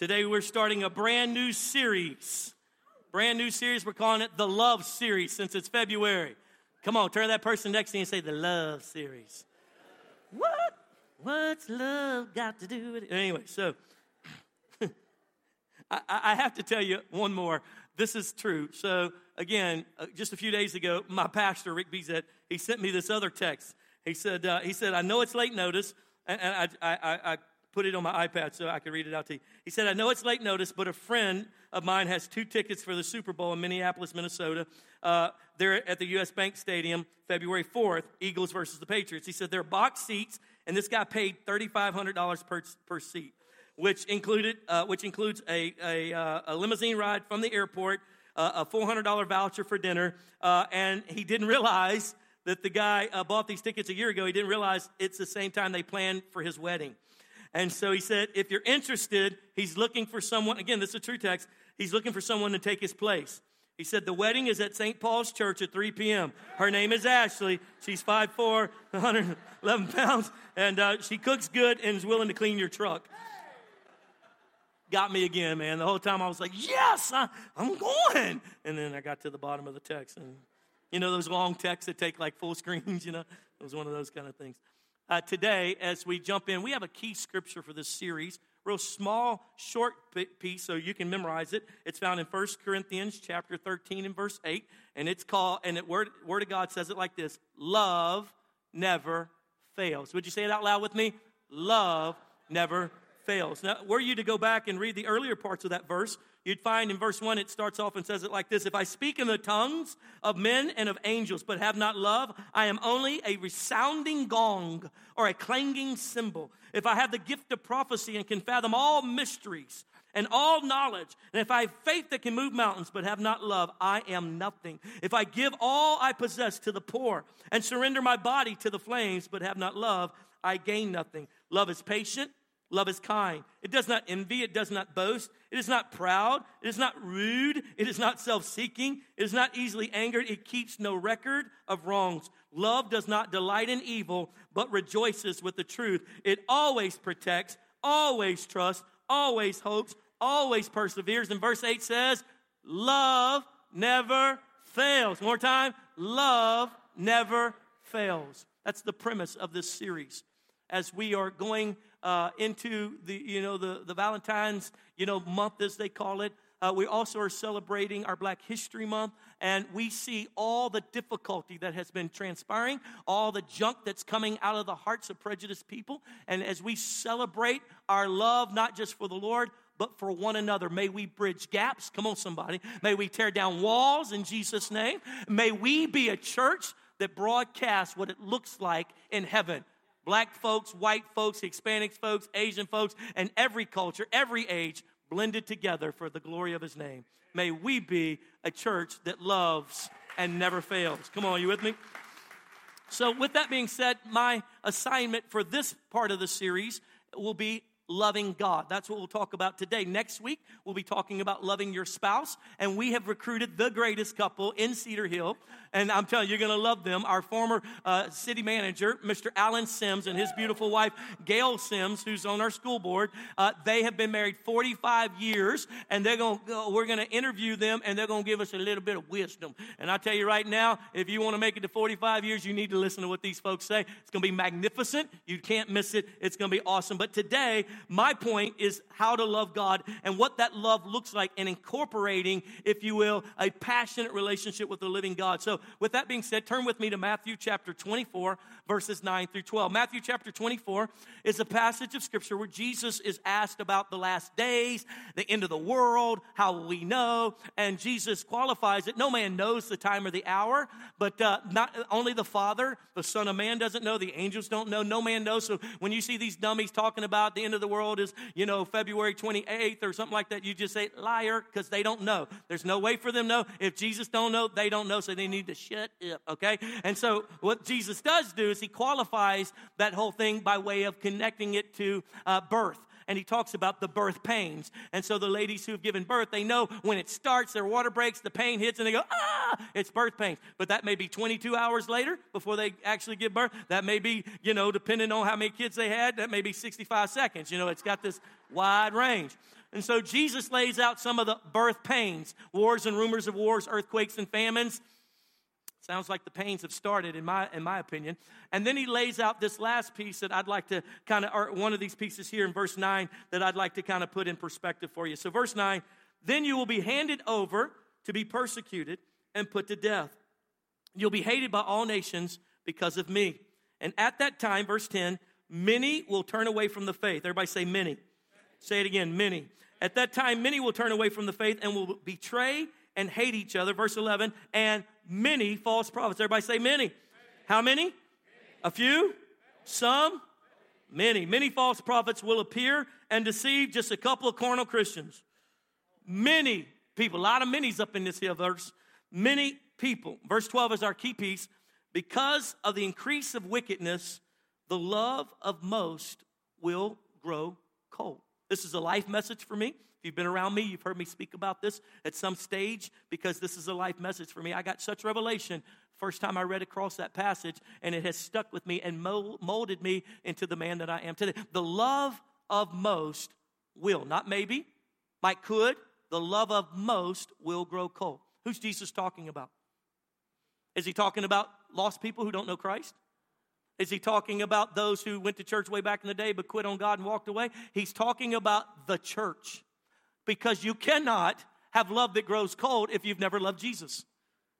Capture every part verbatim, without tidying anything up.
Today we're starting a brand new series. Brand new series. We're calling it the Love Series since it's February. Come on, turn to that person next to you and say the Love Series. What? What's love got to do with it? Anyway, so I, I have to tell you one more. This is true. So again, just a few days ago, my pastor, Rick Bezette, he sent me this other text. He said, uh, he said, I know it's late notice, and, and I, I, I put it on my iPad so I could read it out to you. He said, I know it's late notice, but a friend of mine has two tickets for the Super Bowl in Minneapolis, Minnesota. Uh, they're at the U S Bank Stadium, February fourth, Eagles versus the Patriots. He said, they're box seats, and this guy paid thirty-five hundred dollars per, per seat, which included uh, which includes a, a, uh, a limousine ride from the airport, uh, a four hundred dollars voucher for dinner, uh, and he didn't realize that the guy uh, bought these tickets a year ago. He didn't realize it's the same time they planned for his wedding. And so he said, if you're interested, he's looking for someone. Again, this is a true text. He's looking for someone to take his place. He said, the wedding is at Saint Paul's Church at three p.m. Her name is Ashley. She's five foot four, one hundred eleven pounds, and uh, she cooks good and is willing to clean your truck. Got me again, man. The whole time I was like, yes, I, I'm going. And then I got to the bottom of the text. And you know those long texts that take like full screens, you know? It was one of those kind of things. Uh, today, as we jump in, we have a key scripture for this series, real small, short piece, so you can memorize it. It's found in First Corinthians chapter thirteen and verse eight, and it's called, and the Word, Word of God says it like this, love never fails. Would you say it out loud with me? Love never fails. Now, were you to go back and read the earlier parts of that verse, you'd find in verse one, it starts off and says it like this, if I speak in the tongues of men and of angels, but have not love, I am only a resounding gong or a clanging cymbal. If I have the gift of prophecy and can fathom all mysteries and all knowledge, and if I have faith that can move mountains, but have not love, I am nothing. If I give all I possess to the poor and surrender my body to the flames, but have not love, I gain nothing. Love is patient. Love is kind. It does not envy. It does not boast. It is not proud. It is not rude. It is not self-seeking. It is not easily angered. It keeps no record of wrongs. Love does not delight in evil, but rejoices with the truth. It always protects, always trusts, always hopes, always perseveres. And verse eight says, love never fails. One more time. Love never fails. That's the premise of this series. As we are going Uh, into the, you know, the, the Valentine's, you know, month as they call it. Uh, we also are celebrating our Black History Month, and we see all the difficulty that has been transpiring, all the junk that's coming out of the hearts of prejudiced people. And as we celebrate our love, not just for the Lord, but for one another. May we bridge gaps. Come on, somebody. May we tear down walls in Jesus' name. May we be a church that broadcasts what it looks like in heaven. Black folks, white folks, Hispanic folks, Asian folks, and every culture, every age, blended together for the glory of his name. May we be a church that loves and never fails. Come on, you with me? So with that being said, my assignment for this part of the series will be loving God. That's what we'll talk about today. Next week, we'll be talking about loving your spouse, and we have recruited the greatest couple in Cedar Hill, and I'm telling you, you're going to love them. Our former uh, city manager, Mister Alan Sims, and his beautiful wife, Gail Sims, who's on our school board, uh, they have been married forty-five years, and they're going to go, we're going to interview them, and they're going to give us a little bit of wisdom. And I tell you right now, if you want to make it to forty-five years, you need to listen to what these folks say. It's going to be magnificent. You can't miss it. It's going to be awesome. But today, my point is how to love God and what that love looks like and incorporating, if you will, a passionate relationship with the living God. So with that being said, turn with me to Matthew chapter twenty-four, verses nine through twelve. Matthew chapter twenty-four is a passage of Scripture where Jesus is asked about the last days, the end of the world, how we know, and Jesus qualifies it. No man knows the time or the hour, but uh, not only the Father, the Son of Man doesn't know, the angels don't know, no man knows. So when you see these dummies talking about the end of the world is, you know, February twenty-eighth or something like that, you just say liar, because they don't know. There's no way for them to know. If Jesus don't know, they don't know, so they need to shut up, okay? And so what Jesus does do is he qualifies that whole thing by way of connecting it to uh, birth. And he talks about the birth pains. And so the ladies who have given birth, they know when it starts, their water breaks, the pain hits, and they go, ah, it's birth pains. But that may be twenty-two hours later before they actually give birth. That may be, you know, depending on how many kids they had, that may be sixty-five seconds. You know, it's got this wide range. And so Jesus lays out some of the birth pains, wars and rumors of wars, earthquakes and famines. Sounds like the pains have started, in my in my opinion. And then he lays out this last piece that I'd like to kind of, or one of these pieces here in verse nine that I'd like to kind of put in perspective for you. So verse nine, then you will be handed over to be persecuted and put to death. You'll be hated by all nations because of me. And at that time, verse ten, many will turn away from the faith. Everybody say many. Say it again, many. At that time, many will turn away from the faith and will betray and hate each other. Verse eleven, and many false prophets. Everybody say many. Many. How many? Many? A few? Many. Some? Many. many. Many false prophets will appear and deceive just a couple of carnal Christians. Many people. A lot of minis up in this here verse. Many people. Verse twelve is our key piece. Because of the increase of wickedness, the love of most will grow cold. This is a life message for me. If you've been around me, you've heard me speak about this at some stage because this is a life message for me. I got such revelation first time I read across that passage, and it has stuck with me and molded me into the man that I am today. The love of most will, not maybe, might could, the love of most will grow cold. Who's Jesus talking about? Is he talking about lost people who don't know Christ? Is he talking about those who went to church way back in the day but quit on God and walked away? He's talking about the church, because you cannot have love that grows cold if you've never loved Jesus.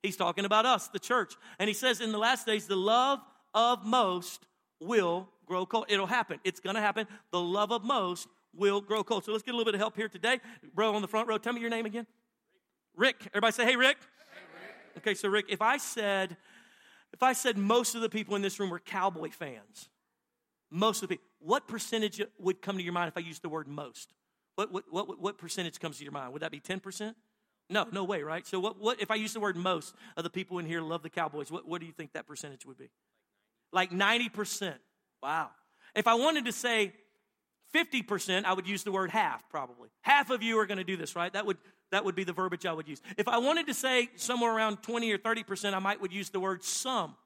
He's talking about us, the church. And he says in the last days, the love of most will grow cold. It'll happen. It's going to happen. The love of most will grow cold. So let's get a little bit of help here today. Bro on the front row, tell me your name again. Rick. Everybody say, hey, Rick. Hey, Rick. Okay, so Rick, if I said... If I said most of the people in this room were cowboy fans, most of the people, what percentage would come to your mind if I used the word most? What what what, what percentage comes to your mind? Would that be ten percent? No, no way, right? So what, what if I used the word most of the people in here love the Cowboys, what, what do you think that percentage would be? Like ninety percent. Wow. If I wanted to say fifty percent, I would use the word half probably. Half of you are going to do this, right? That would... That would be the verbiage I would use. If I wanted to say somewhere around twenty or thirty percent, I might would use the word some.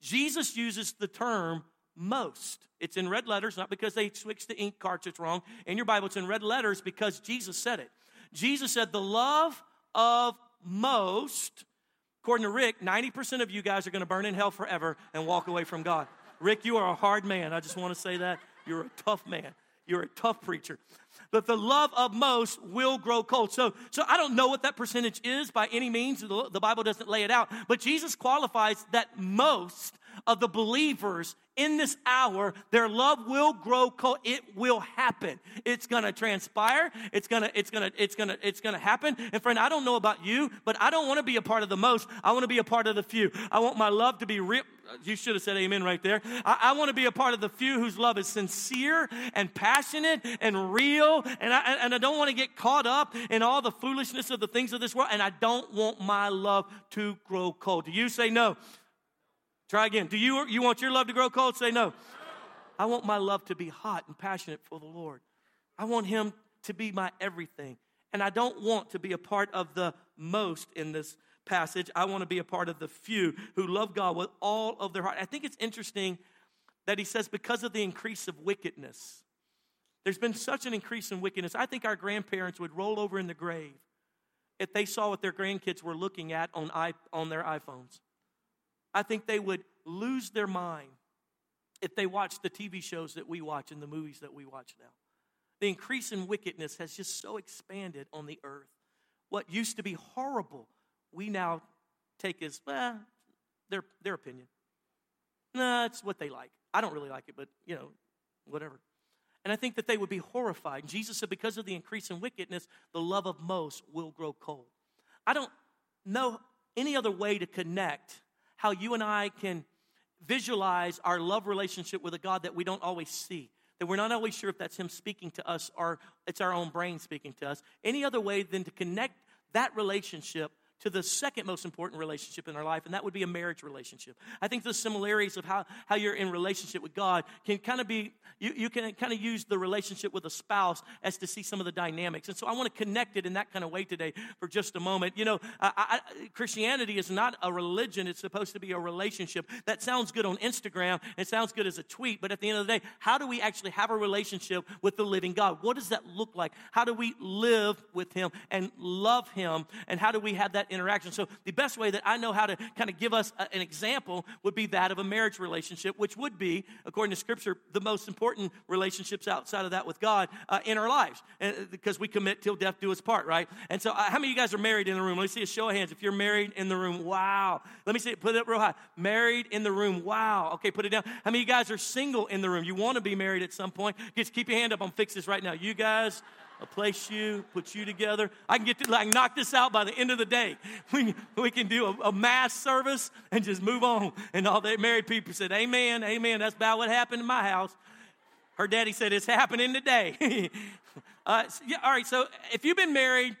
Jesus uses the term most. It's in red letters, not because they switched the ink carts, it's wrong. In your Bible, it's in red letters because Jesus said it. Jesus said the love of most, according to Rick, ninety percent of you guys are going to burn in hell forever and walk away from God. Rick, you are a hard man. I just want to say that. You're a tough man. You're a tough preacher. But the love of most will grow cold. So, so I don't know what that percentage is by any means. The, the Bible doesn't lay it out. But Jesus qualifies that most of the believers in this hour, their love will grow cold. It will happen. It's going to transpire. It's going to, it's going to, it's going to, it's going to happen. And friend, I don't know about you, but I don't want to be a part of the most. I want to be a part of the few. I want my love to be real. You should have said amen right there. I, I want to be a part of the few whose love is sincere and passionate and real. And I, and I don't want to get caught up in all the foolishness of the things of this world. And I don't want my love to grow cold. Do you say no? Try again. Do you you want your love to grow cold? Say no. I want my love to be hot and passionate for the Lord. I want him to be my everything. And I don't want to be a part of the most in this passage. I want to be a part of the few who love God with all of their heart. I think it's interesting that he says because of the increase of wickedness. There's been such an increase in wickedness. I think our grandparents would roll over in the grave if they saw what their grandkids were looking at on i on their iPhones. I think they would lose their mind if they watched the T V shows that we watch and the movies that we watch now. The increase in wickedness has just so expanded on the earth. What used to be horrible, we now take as, well, their, their opinion. Nah, it's what they like. I don't really like it, but, you know, whatever. And I think that they would be horrified. Jesus said because of the increase in wickedness, the love of most will grow cold. I don't know any other way to connect how you and I can visualize our love relationship with a God that we don't always see, that we're not always sure if that's him speaking to us or it's our own brain speaking to us, any other way than to connect that relationship to the second most important relationship in our life, and that would be a marriage relationship. I think the similarities of how, how you're in relationship with God can kind of be, you, you can kind of use the relationship with a spouse as to see some of the dynamics. And so I want to connect it in that kind of way today for just a moment. You know, I, I, Christianity is not a religion. It's supposed to be a relationship. That sounds good on Instagram. It sounds good as a tweet. But at the end of the day, how do we actually have a relationship with the living God? What does that look like? How do we live with him and love him? And how do we have that interaction? So the best way that I know how to kind of give us a, an example would be that of a marriage relationship, which would be, according to Scripture, the most important relationships outside of that with God uh, in our lives, and, because we commit till death do us part, right? And so uh, how many of you guys are married in the room? Let me see a show of hands. If you're married in the room, wow. Let me see it. Put it up real high. Married in the room, wow. Okay, put it down. How many of you guys are single in the room? You want to be married at some point. Just keep your hand up. I'm fixing this right now. You guys... I'll place you, put you together. I can get to, like, knock this out by the end of the day. We, we can do a, a mass service and just move on. And all the married people said, amen, amen. That's about what happened in my house. Her daddy said, it's happening today. uh, so, yeah, all right, so if you've been married,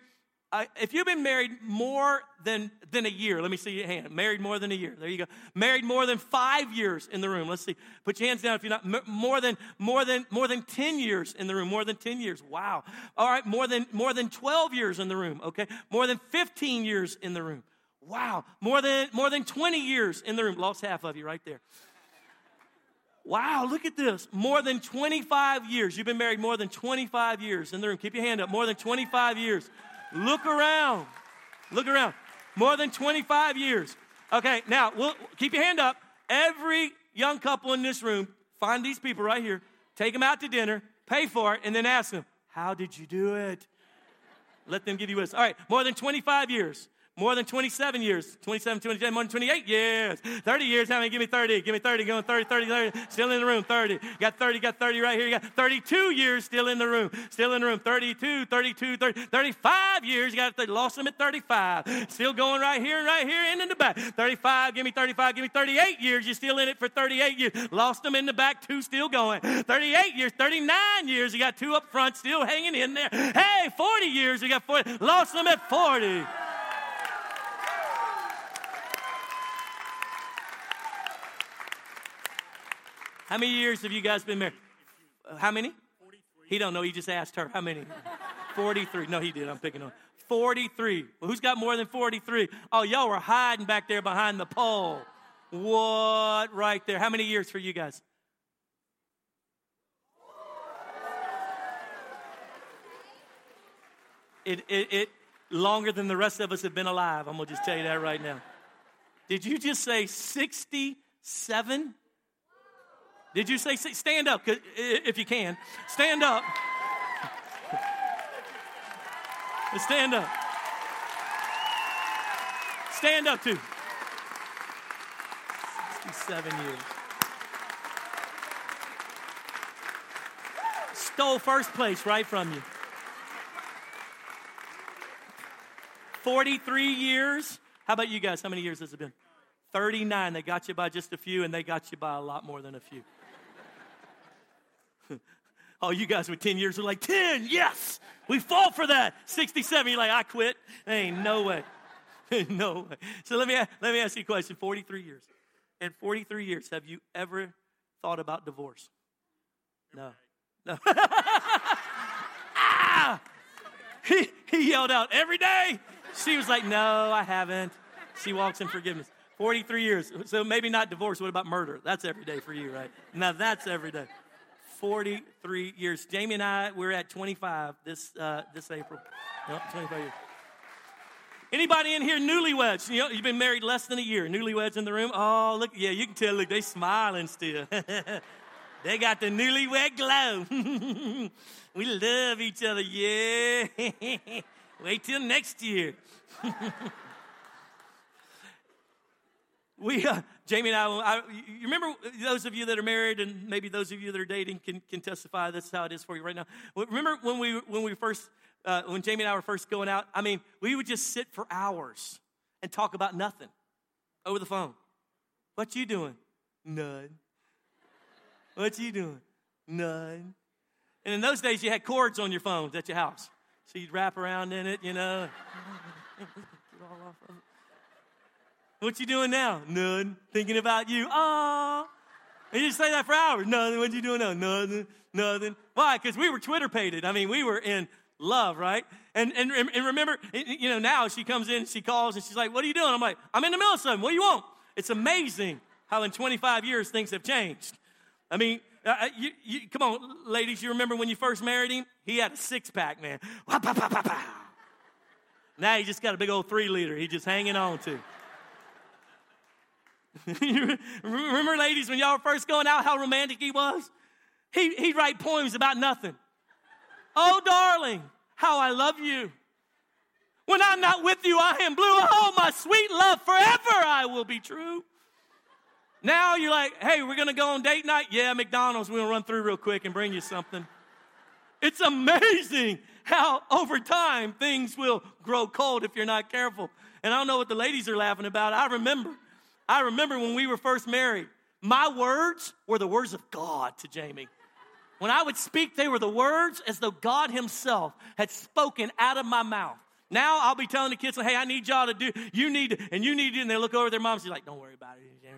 uh, if you've been married more than, than a year, let me see your hand. Married more than a year. There you go. Married more than five years in the room. Let's see. Put your hands down if you're not more than more than more than ten years in the room. More than ten years. Wow. All right. More than more than twelve years in the room. Okay. More than fifteen years in the room. Wow. More than more than twenty years in the room. Lost half of you right there. Wow, look at this. More than twenty-five years. You've been married more than twenty-five years in the room. Keep your hand up. More than twenty-five years. Look around. Look around. More than twenty-five years. Okay, now, we'll, keep your hand up. Every young couple in this room, find these people right here, take them out to dinner, pay for it, and then ask them, how did you do it? Let them give you a list. All right, more than twenty-five years. More than twenty-seven years. twenty-seven, twenty-eight, more than twenty-eight years. thirty years. How many? Give me thirty. Give me thirty. Going thirty, thirty, thirty. Still in the room. thirty. Got thirty. Got thirty right here. You got thirty-two years still in the room. Still in the room. thirty-two, thirty-two, thirty. thirty-five years. You got thirty. Lost them at thirty-five. Still going right here and right here and in the back. thirty-five. Give me thirty-five. Give me thirty-eight years. You're still in it for thirty-eight years. Lost them in the back. Two still going. thirty-eight years. thirty-nine years. You got two up front still hanging in there. Hey, forty years. You got forty. Lost them at forty. How many years have you guys been married? How many? forty-three. He don't know. He just asked her. How many? forty-three. No, he did. I'm picking on forty-three. Well, who's got more than forty-three? Oh, y'all were hiding back there behind the pole. What? Right there. How many years for you guys? It, it, it longer than the rest of us have been alive. I'm going to just tell you that right now. Did you just say sixty-seven? Did you say, stand up, if you can. Stand up. Stand up. Stand up, too. sixty-seven years. Stole first place right from you. forty-three years. How about you guys? How many years has it been? thirty-nine. They got you by just a few, and they got you by a lot more than a few. Oh, you guys with ten years are like, ten, yes, we fall for that. sixty-seven, you're like, I quit. There ain't no way. No way. So let me, let me ask you a question. forty-three years. In forty-three years, have you ever thought about divorce? No. No. Ah! He, he yelled out, every day. She was like, no, I haven't. She walks in forgiveness. forty-three years. So maybe not divorce. What about murder? That's every day for you, right? Now that's every day. forty-three years. Jamie and I, we're at twenty-five this uh, this April. Nope, twenty-five years. Anybody in here newlyweds? You know, you've been married less than a year. Newlyweds in the room? Oh, look. Yeah, you can tell. Look, they smiling still. They got the newlywed glow. We love each other. Yeah. Wait till next year. We, uh, Jamie and I, I, you remember those of you that are married, and maybe those of you that are dating can, can testify that's how it is for you right now. Remember when we when we first, uh, when Jamie and I were first going out, I mean, we would just sit for hours and talk about nothing over the phone. What you doing? None. What you doing? None. And in those days, you had cords on your phones at your house. So you'd wrap around in it, you know. fall off of. What you doing now? None. Thinking about you. Oh. And you just say that for hours. Nothing. What you doing now? Nothing. Nothing. Why? Because we were Twitter-pated. I mean, we were in love, right? And, and and remember, you know, now she comes in, she calls, and she's like, what are you doing? I'm like, I'm in the middle of something. What do you want? It's amazing how in twenty-five years things have changed. I mean, uh, you, you, come on, ladies, you remember when you first married him? He had a six-pack, man. Now he just got a big old three-liter he's just hanging on to. You remember, ladies, when y'all were first going out, how romantic he was? He, he'd write poems about nothing. Oh, darling, how I love you. When I'm not with you, I am blue. Oh, my sweet love, forever I will be true. Now you're like, hey, we're going to go on date night? Yeah, McDonald's, we'll run through real quick and bring you something. It's amazing how over time things will grow cold if you're not careful. And I don't know what the ladies are laughing about. I remember. I remember when we were first married, my words were the words of God to Jamie. When I would speak, they were the words as though God himself had spoken out of my mouth. Now I'll be telling the kids, hey, I need y'all to do, you need to, and you need to, and they look over at their moms, she's like, don't worry about it.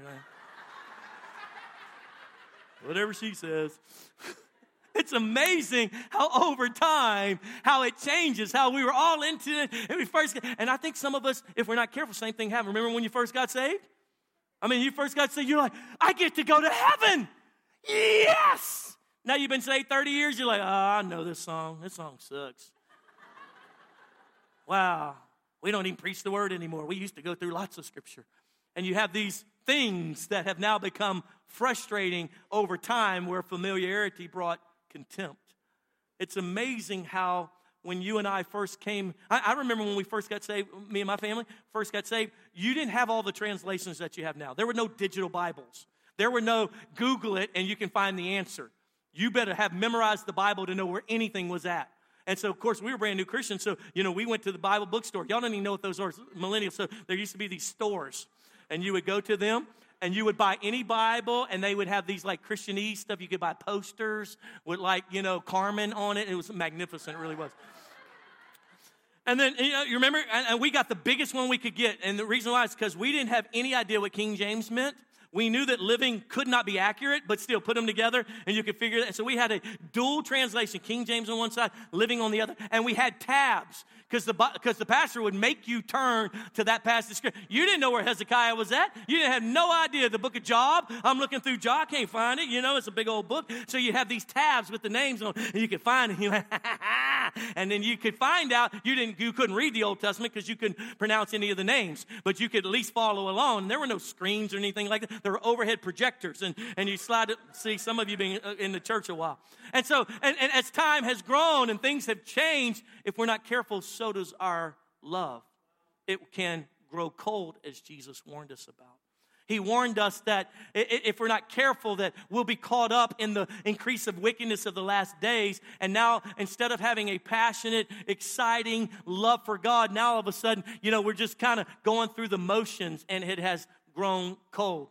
Whatever she says. It's amazing how over time, how it changes, how we were all into it. And, we first, and I think some of us, if we're not careful, same thing happened. Remember when you first got saved? I mean, you first got saved, you're like, I get to go to heaven. Yes! Now you've been saved thirty years, you're like, oh, I know this song. This song sucks. Wow. We don't even preach the word anymore. We used to go through lots of scripture. And you have these things that have now become frustrating over time where familiarity brought contempt. It's amazing how when you and I first came, I, I remember when we first got saved, me and my family first got saved, you didn't have all the translations that you have now. There were no digital Bibles. There were no Google it and you can find the answer. You better have memorized the Bible to know where anything was at. And so, of course, we were brand new Christians, so, you know, we went to the Bible bookstore. Y'all don't even know what those are, millennials. So there used to be these stores, and you would go to them, and you would buy any Bible, and they would have these, like, Christianese stuff. You could buy posters with, like, you know, Carmen on it. It was magnificent. It really was. And then, you know, you remember, and we got the biggest one we could get, and the reason why is because we didn't have any idea what King James meant. We knew that living could not be accurate, but still put them together, and you could figure that. So we had a dual translation, King James on one side, living on the other, and we had tabs because the because the pastor would make you turn to that passage of scripture. You didn't know where Hezekiah was at. You didn't have no idea. The book of Job, I'm looking through Job, can't find it. You know, it's a big old book. So you have these tabs with the names on, and you could find it. And then you could find out you didn't you couldn't read the Old Testament because you couldn't pronounce any of the names, but you could at least follow along. There were no screens or anything like that. There were overhead projectors, and, and you slide it. See, some of you been in the church a while. And so, and, and as time has grown and things have changed, if we're not careful, so does our love. It can grow cold, as Jesus warned us about. He warned us that if we're not careful, that we'll be caught up in the increase of wickedness of the last days. And now, instead of having a passionate, exciting love for God, now all of a sudden, you know, we're just kind of going through the motions, and it has grown cold.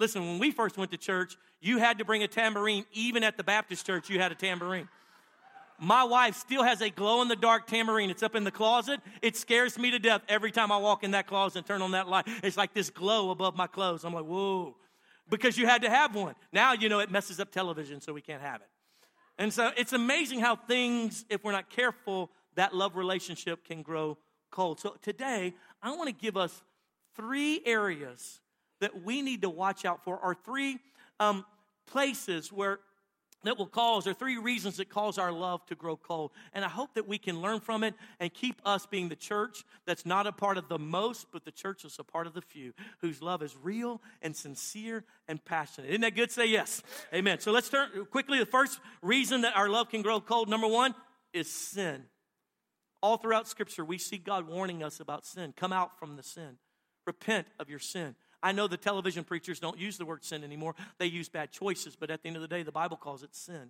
Listen, when we first went to church, you had to bring a tambourine. Even at the Baptist church, you had a tambourine. My wife still has a glow-in-the-dark tambourine. It's up in the closet. It scares me to death every time I walk in that closet and turn on that light. It's like this glow above my clothes. I'm like, whoa, because you had to have one. Now, you know, it messes up television, so we can't have it. And so it's amazing how things, if we're not careful, that love relationship can grow cold. So today, I want to give us three areas that we need to watch out for, are three um, places where that will cause, or three reasons that cause our love to grow cold. And I hope that we can learn from it and keep us being the church that's not a part of the most, but the church is a part of the few, whose love is real and sincere and passionate. Isn't that good? Say yes. Amen. So let's turn quickly. The first reason that our love can grow cold, number one, is sin. All throughout Scripture, we see God warning us about sin. Come out from the sin. Repent of your sin. I know the television preachers don't use the word sin anymore. They use bad choices, but at the end of the day, the Bible calls it sin.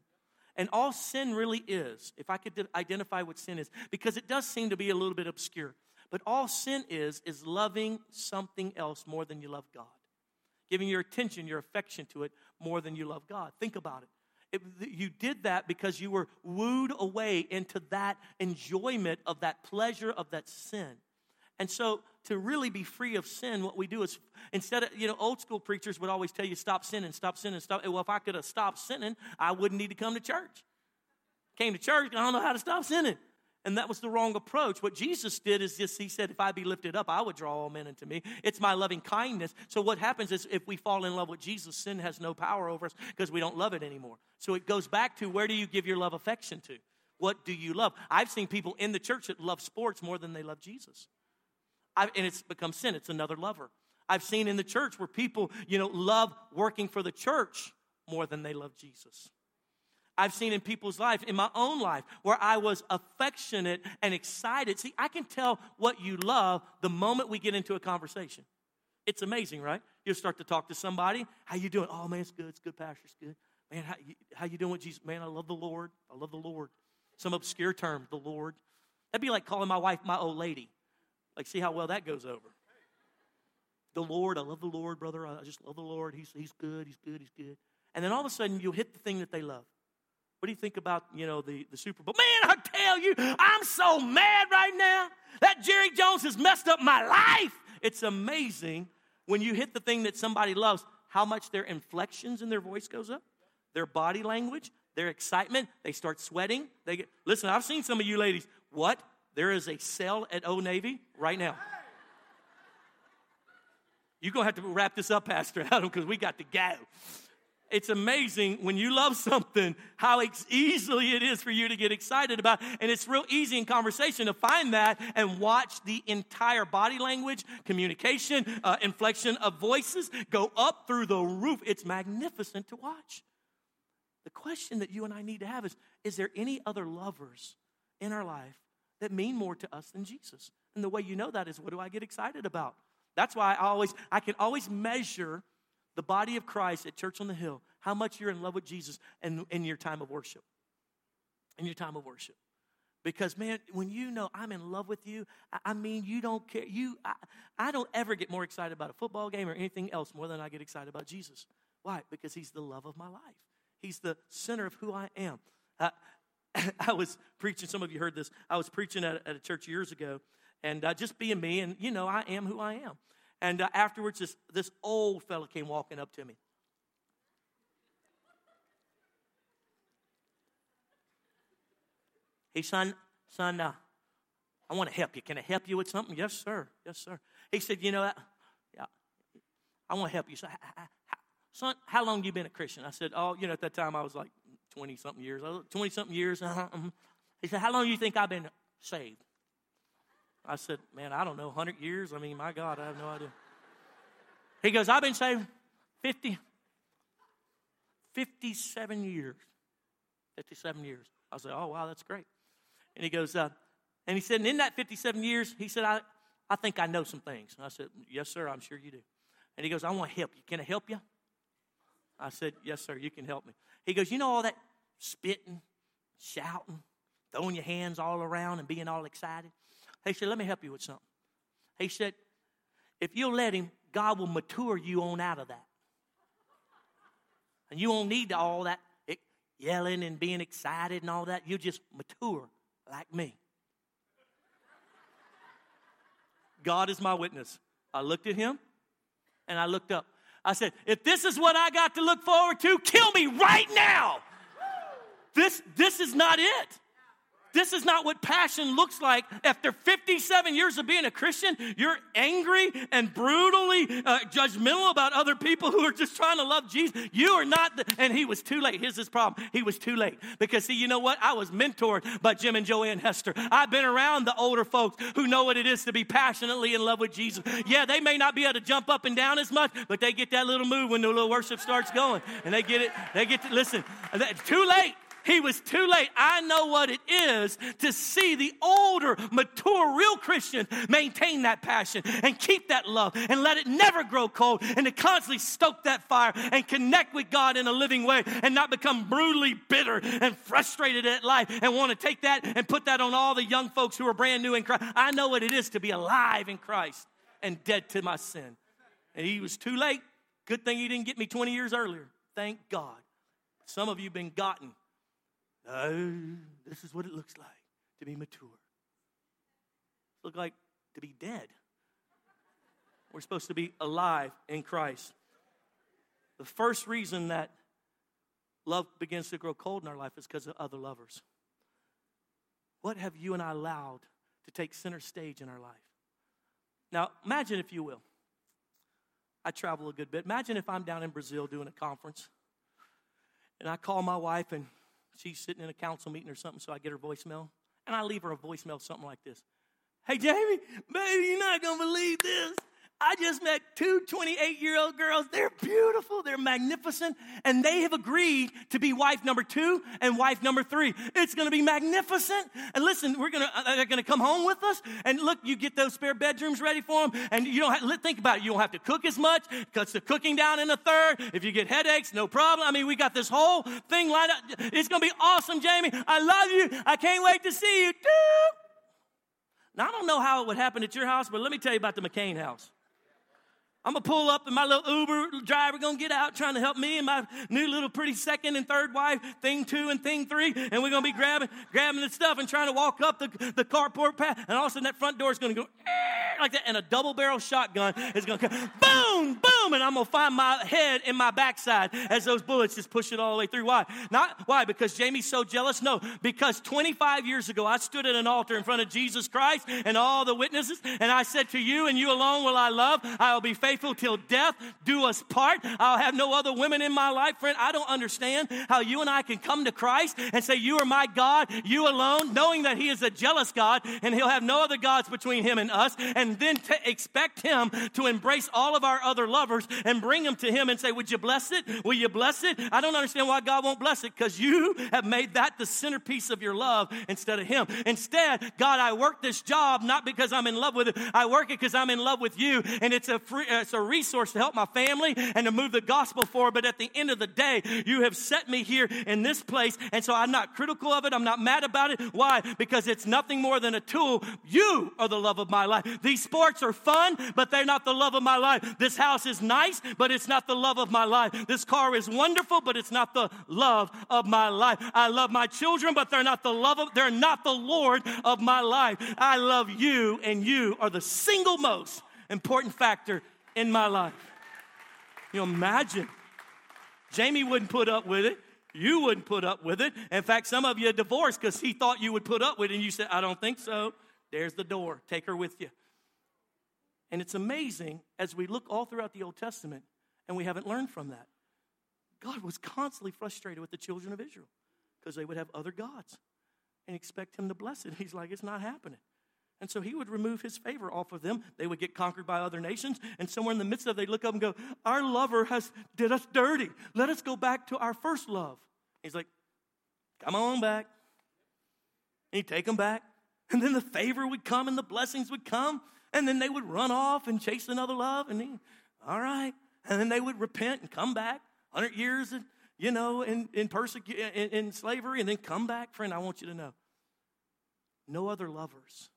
And all sin really is, if I could identify what sin is, because it does seem to be a little bit obscure, but all sin is, is loving something else more than you love God, giving your attention, your affection to it more than you love God. Think about it. It, you did that because you were wooed away into that enjoyment of that pleasure of that sin. And so to really be free of sin, what we do is, instead of, you know, old school preachers would always tell you, stop sinning, stop sinning, stop. Well, if I could have stopped sinning, I wouldn't need to come to church. Came to church, I don't know how to stop sinning. And that was the wrong approach. What Jesus did is this. He said, if I be lifted up, I would draw all men unto me. It's my loving kindness. So what happens is if we fall in love with Jesus, sin has no power over us because we don't love it anymore. So it goes back to, where do you give your love affection to? What do you love? I've seen people in the church that love sports more than they love Jesus. I've, and it's become sin. It's another lover. I've seen in the church where people, you know, love working for the church more than they love Jesus. I've seen in people's life, in my own life, where I was affectionate and excited. See, I can tell what you love the moment we get into a conversation. It's amazing, right? You'll start to talk to somebody. How you doing? Oh, man, it's good. It's good, Pastor. It's good. Man, how you, how you doing with Jesus? Man, I love the Lord. I love the Lord. Some obscure term, the Lord. That'd be like calling my wife my old lady. Like, see how well that goes over. The Lord, I love the Lord, brother. I just love the Lord. He's, he's good, he's good, he's good. And then all of a sudden, you'll hit the thing that they love. What do you think about, you know, the, the Super Bowl? Man, I tell you, I'm so mad right now. That Jerry Jones has messed up my life. It's amazing when you hit the thing that somebody loves, how much their inflections in their voice goes up, their body language, their excitement. They start sweating. They get, listen, I've seen some of you ladies. What? There is a sale at Old Navy right now. You're going to have to wrap this up, Pastor Adam, because we got to go. It's amazing when you love something, how ex- easily it is for you to get excited about. And it's real easy in conversation to find that and watch the entire body language, communication, uh, inflection of voices go up through the roof. It's magnificent to watch. The question that you and I need to have is, is there any other lovers in our life that mean more to us than Jesus? And the way you know that is, what do I get excited about? That's why I always, I can always measure the body of Christ at Church on the Hill, how much you're in love with Jesus and in your time of worship. In your time of worship. Because, man, when you know I'm in love with you, I, I mean, you don't care. You, I, I don't ever get more excited about a football game or anything else more than I get excited about Jesus. Why? Because he's the love of my life. He's the center of who I am. I, I was preaching, some of you heard this. I was preaching at, at a church years ago, and uh, just being me, and, you know, I am who I am. And uh, afterwards, this, this old fella came walking up to me. He son, son, uh, I want to help you. Can I help you with something? Yes, sir. Yes, sir. He said, you know, I, yeah, I want to help you. So, I, I, I, son, how long you been a Christian? I said, oh, you know, at that time I was like twenty-something years. twenty-something years. Uh-huh, uh-huh. He said, how long do you think I've been saved? I said, man, I don't know, one hundred years? I mean, my God, I have no idea. He goes, I've been saved fifty, fifty-seven years. fifty-seven years. I said, oh, wow, that's great. And he goes, uh, and he said, and in that fifty-seven years, he said, I, I think I know some things. And I said, yes, sir, I'm sure you do. And he goes, I want to help you. Can I help you? I said, yes, sir, you can help me. He goes, you know all that spitting, shouting, throwing your hands all around and being all excited? He said, let me help you with something. He said, if you'll let him, God will mature you on out of that. And you won't need all that yelling and being excited and all that. You'll just mature like me. God is my witness. I looked at him and I looked up. I said, if this is what I got to look forward to, kill me right now. This, this is not it. This is not what passion looks like. After fifty-seven years of being a Christian, you're angry and brutally uh, judgmental about other people who are just trying to love Jesus. You are not, the, and he was too late. Here's his problem. He was too late. Because, see, you know what? I was mentored by Jim and Joanne Hester. I've been around the older folks who know what it is to be passionately in love with Jesus. Yeah, they may not be able to jump up and down as much, but they get that little move when the little worship starts going. And they get it. They get to, listen, too late. He was too late. I know what it is to see the older, mature, real Christians maintain that passion and keep that love and let it never grow cold and to constantly stoke that fire and connect with God in a living way and not become brutally bitter and frustrated at life and want to take that and put that on all the young folks who are brand new in Christ. I know what it is to be alive in Christ and dead to my sin. And he was too late. Good thing he didn't get me twenty years earlier. Thank God. Some of you have been gotten. No, this is what it looks like to be mature. Look like to be dead. We're supposed to be alive in Christ. The first reason that love begins to grow cold in our life is because of other lovers. What have you and I allowed to take center stage in our life? Now, imagine if you will. I travel a good bit. Imagine if I'm down in Brazil doing a conference, and I call my wife, and she's sitting in a council meeting or something, so I get her voicemail, and I leave her a voicemail something like this. Hey, Jamie, baby, you're not going to believe this. I just met two twenty-eight-year-old girls. They're beautiful. They're magnificent. And they have agreed to be wife number two and wife number three. It's going to be magnificent. And listen, we're going to, they're going to come home with us. And look, you get those spare bedrooms ready for them. And you don't have to think about it. You don't have to cook as much. Cuts the cooking down in a third. If you get headaches, no problem. I mean, we got this whole thing lined up. It's going to be awesome, Jamie. I love you. I can't wait to see you. Now, I don't know how it would happen at your house, but let me tell you about the McCain house. I'm going to pull up, and my little Uber driver going to get out trying to help me and my new little pretty second and third wife, thing two and thing three, and we're going to be grabbing grabbing the stuff and trying to walk up the, the carport path, and all of a sudden that front door is going to go like that, and a double-barrel shotgun is going to come, boom, boom, and I'm going to find my head in my backside as those bullets just push it all the way through. Why? Not why? Because Jamie's so jealous? No, because twenty-five years ago, I stood at an altar in front of Jesus Christ and all the witnesses, and I said to you, and you alone will I love, I will be faithful. Faithful till death do us part. I'll have no other women in my life. Friend, I don't understand how you and I can come to Christ and say, you are my God, you alone, knowing that he is a jealous God and he'll have no other gods between him and us, and then to expect him to embrace all of our other lovers and bring them to him and say, would you bless it? Will you bless it? I don't understand why God won't bless it, because you have made that the centerpiece of your love instead of him. Instead, God, I work this job not because I'm in love with it. I work it because I'm in love with you, and it's a free... It's a resource to help my family and to move the gospel forward. But at the end of the day, you have set me here in this place. And so I'm not critical of it. I'm not mad about it. Why? Because it's nothing more than a tool. You are the love of my life. These sports are fun, but they're not the love of my life. This house is nice, but it's not the love of my life. This car is wonderful, but it's not the love of my life. I love my children, but they're not the love of, they're not the Lord of my life. I love you, and you are the single most important factor in my life. You imagine. Jamie wouldn't put up with it. You wouldn't put up with it. In fact, some of you are divorced because he thought you would put up with it, and you said, I don't think so. There's the door. Take her with you. And it's amazing, as we look all throughout the Old Testament, and we haven't learned from that. God was constantly frustrated with the children of Israel because they would have other gods and expect him to bless it. He's like, it's not happening. And so he would remove his favor off of them. They would get conquered by other nations. And somewhere in the midst of it, they'd look up and go, our lover has did us dirty. Let us go back to our first love. He's like, come on back. And he'd take them back. And then the favor would come and the blessings would come. And then they would run off and chase another love. And he, all right. And then they would repent and come back. one hundred years, in, you know, in, in, persecu- in, in slavery. And then come back. Friend, I want you to know, no other lovers.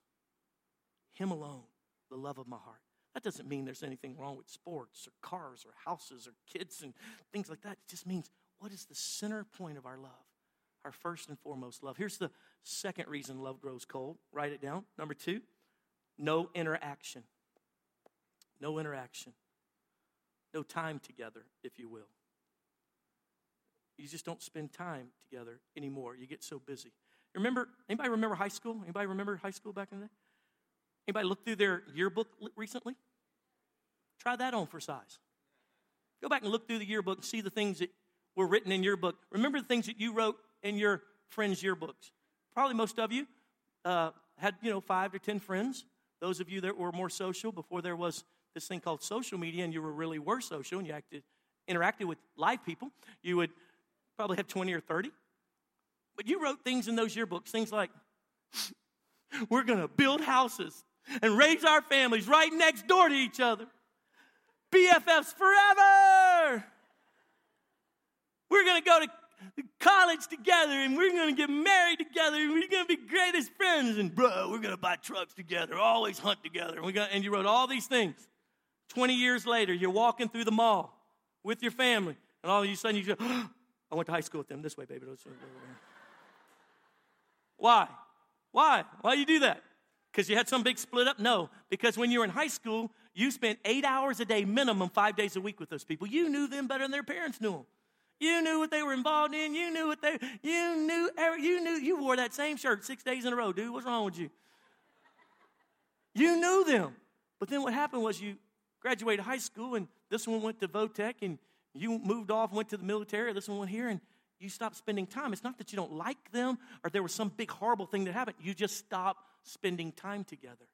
Him alone, the love of my heart. That doesn't mean there's anything wrong with sports or cars or houses or kids and things like that. It just means, what is the center point of our love? Our first and foremost love. Here's the second reason love grows cold. Write it down. Number two, no interaction. No interaction. No time together, if you will. You just don't spend time together anymore. You get so busy. Remember, anybody remember high school? Anybody remember high school back in the day? Anybody look through their yearbook recently? Try that on for size. Go back and look through the yearbook and see the things that were written in your book. Remember the things that you wrote in your friends' yearbooks. Probably most of you uh, had, you know, five to ten friends. Those of you that were more social before there was this thing called social media, and you were really were social and you acted, interacted with live people, you would probably have twenty or thirty. But you wrote things in those yearbooks, things like, we're going to build houses and raise our families right next door to each other. B F Fs forever. We're going to go to college together, and we're going to get married together, and we're going to be greatest friends. And, bro, we're going to buy trucks together, always hunt together. And, we got, and you wrote all these things. twenty years later, you're walking through the mall with your family, and all of a sudden you go, oh, I went to high school with them. This way, baby. Why? Why? Why do you do that? because you had some big split up? No, because when you were in high school, you spent eight hours a day minimum, five days a week with those people. You knew them better than their parents knew them. You knew what they were involved in. You knew what they, you knew, you knew, you wore that same shirt six days in a row, dude. What's wrong with you? You knew them. But then what happened was you graduated high school, and this one went to Vo-Tech, and you moved off, went to the military. This one went here, and you stopped spending time. It's not that you don't like them or there was some big horrible thing that happened. You just stopped spending time together.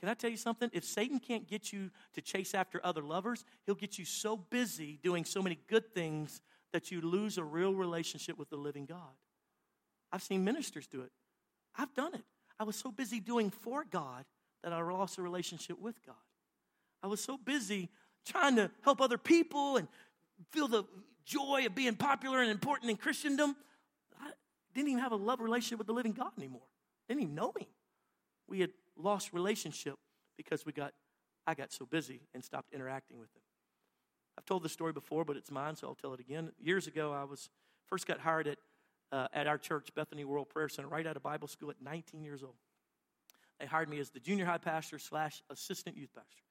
Can I tell you something? If Satan can't get you to chase after other lovers, he'll get you so busy doing so many good things that you lose a real relationship with the living God. I've seen ministers do it. I've done it. I was so busy doing for God that I lost a relationship with God. I was so busy trying to help other people and feel the joy of being popular and important in Christendom. I didn't even have a love relationship with the living God anymore. I didn't even know him. We had lost relationship because we got, I got so busy and stopped interacting with him. I've told this story before, but it's mine, so I'll tell it again. Years ago, I was first got hired at uh, at our church, Bethany World Prayer Center, right out of Bible school at nineteen years old. They hired me as the junior high pastor slash assistant youth pastor.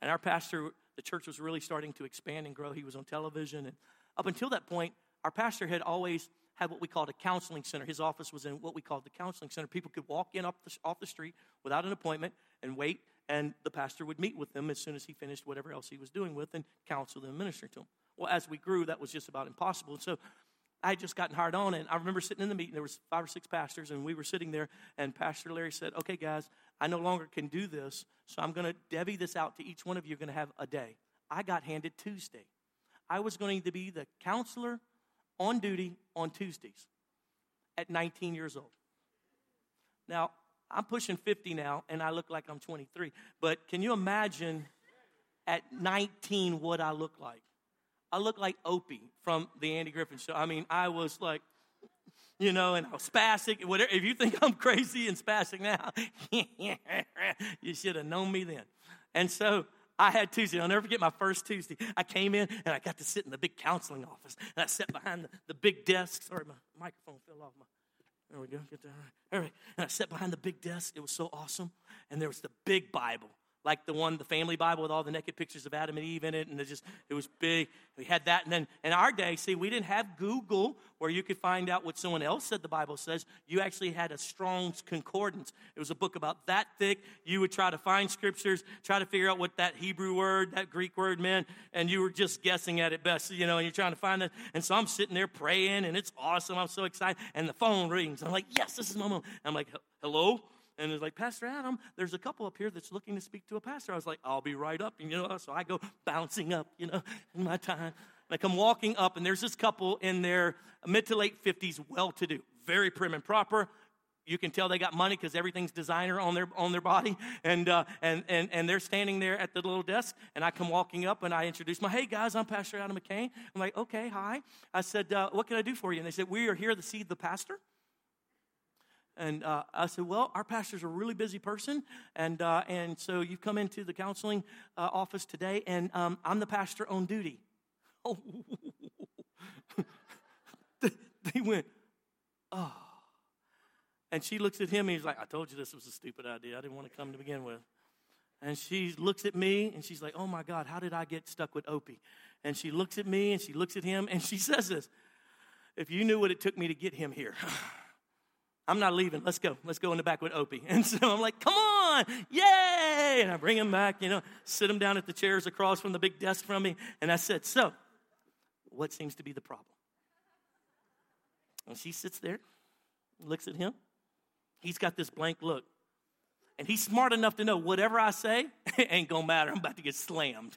And our pastor, the church was really starting to expand and grow. He was on television. And up until that point, our pastor had always had what we called a counseling center. His office was in what we called the counseling center. People could walk in off the, off the street without an appointment and wait, and the pastor would meet with them as soon as he finished whatever else he was doing with and counsel them and minister to them. Well, as we grew, that was just about impossible. And so I had just gotten hired on, and I remember sitting in the meeting. There was five or six pastors, and we were sitting there, and Pastor Larry said, okay, guys, I no longer can do this, so I'm going to Debbie this out to each one of you. You're going to have a day. I got handed Tuesday. I was going to be the counselor on duty on Tuesdays at nineteen years old. Now, I'm pushing fifty now, and I look like I'm twenty-three. But can you imagine at nineteen what I look like? I look like Opie from the Andy Griffin Show. I mean, I was like, you know, and I was spastic. Whatever. If you think I'm crazy and spastic now, you should have known me then. And so I had Tuesday. I'll never forget my first Tuesday. I came in, and I got to sit in the big counseling office. And I sat behind the, the big desk. Sorry, my microphone fell off my... There we go. Get that right. All right. And I sat behind the big desk. It was so awesome. And there was the big Bible, like the one, the family Bible with all the naked pictures of Adam and Eve in it. And it just, it was big. We had that. And then in our day, see, we didn't have Google where you could find out what someone else said the Bible says. You actually had a Strong's Concordance. It was a book about that thick. You would try to find scriptures, try to figure out what that Hebrew word, that Greek word meant. And you were just guessing at it best, you know, and you're trying to find that. And so I'm sitting there praying, and it's awesome. I'm so excited. And the phone rings. I'm like, yes, this is my moment. I'm like, hello? And it's like, Pastor Adam, there's a couple up here that's looking to speak to a pastor. I was like, I'll be right up. And, you know, so I go bouncing up, you know, in my time. And I come walking up, and there's this couple in their mid to late fifties, well-to-do, very prim and proper. You can tell they got money because everything's designer on their on their body. And, uh, and and and they're standing there at the little desk, and I come walking up, and I introduce my, hey, guys, I'm Pastor Adam McCain. I'm like, okay, hi. I said, uh, what can I do for you? And they said, we are here to see the pastor. And uh, I said, well, our pastor's a really busy person, and uh, and so you've come into the counseling uh, office today, and um, I'm the pastor on duty. Oh, they went, oh. And she looks at him, and he's like, I told you this was a stupid idea. I didn't want to come to begin with. And she looks at me, and she's like, oh, my God, how did I get stuck with Opie? And she looks at me, and she looks at him, and she says this, if you knew what it took me to get him here. I'm not leaving. Let's go. Let's go in the back with Opie. And so I'm like, come on. Yay. And I bring him back, you know, sit him down at the chairs across from the big desk from me. And I said, so what seems to be the problem? And she sits there, looks at him. He's got this blank look. And he's smart enough to know whatever I say ain't going to matter. I'm about to get slammed.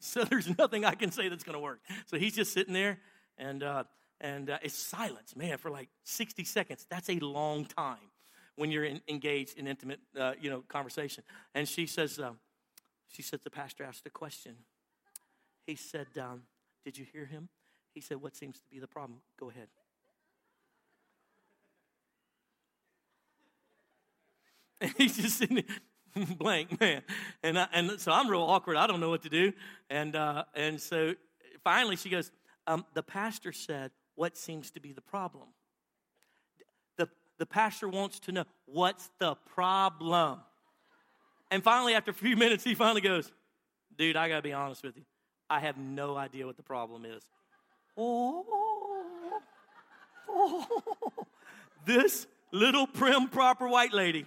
So there's nothing I can say that's going to work. So he's just sitting there and, uh, And uh, it's silence, man, for like sixty seconds. That's a long time when you're in, engaged in intimate, uh, you know, conversation. And she says, uh, she said, the pastor asked a question. He said, um, did you hear him? He said, what seems to be the problem? Go ahead. And he's just sitting there, blank, man. And I, and so I'm real awkward. I don't know what to do. And uh, and so finally she goes, um, the pastor said, what seems to be the problem? The The pastor wants to know, what's the problem? And finally, after a few minutes, he finally goes, dude, I got to be honest with you. I have no idea what the problem is. Oh, oh, this little prim, proper white lady.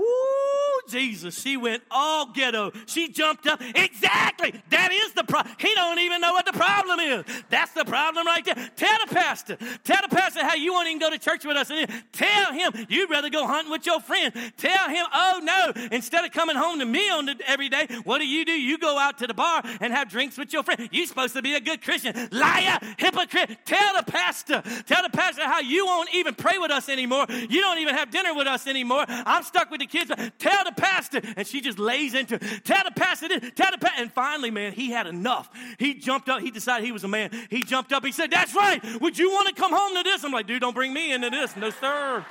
Ooh, Jesus, she went all ghetto. She jumped up. Exactly. That is the problem. He don't even know what the problem is. That's the problem right there. Tell the pastor. Tell the pastor how you won't even go to church with us. Tell him you'd rather go hunting with your friends. Tell him, oh, no, instead of coming home to me on the, every day, what do you do? You go out to the bar and have drinks with your friends. You're supposed to be a good Christian. Liar, hypocrite. Tell the pastor. Tell the pastor how you won't even pray with us anymore. You don't even have dinner with us anymore. I'm stuck with the kids. Tell the pastor, and she just lays into it. Tell the pastor this, tell the pastor. And finally, man, he had enough. He jumped up. He decided he was a man. He jumped up. He said, that's right. Would you want to come home to this? I'm like, dude, don't bring me into this. No, sir.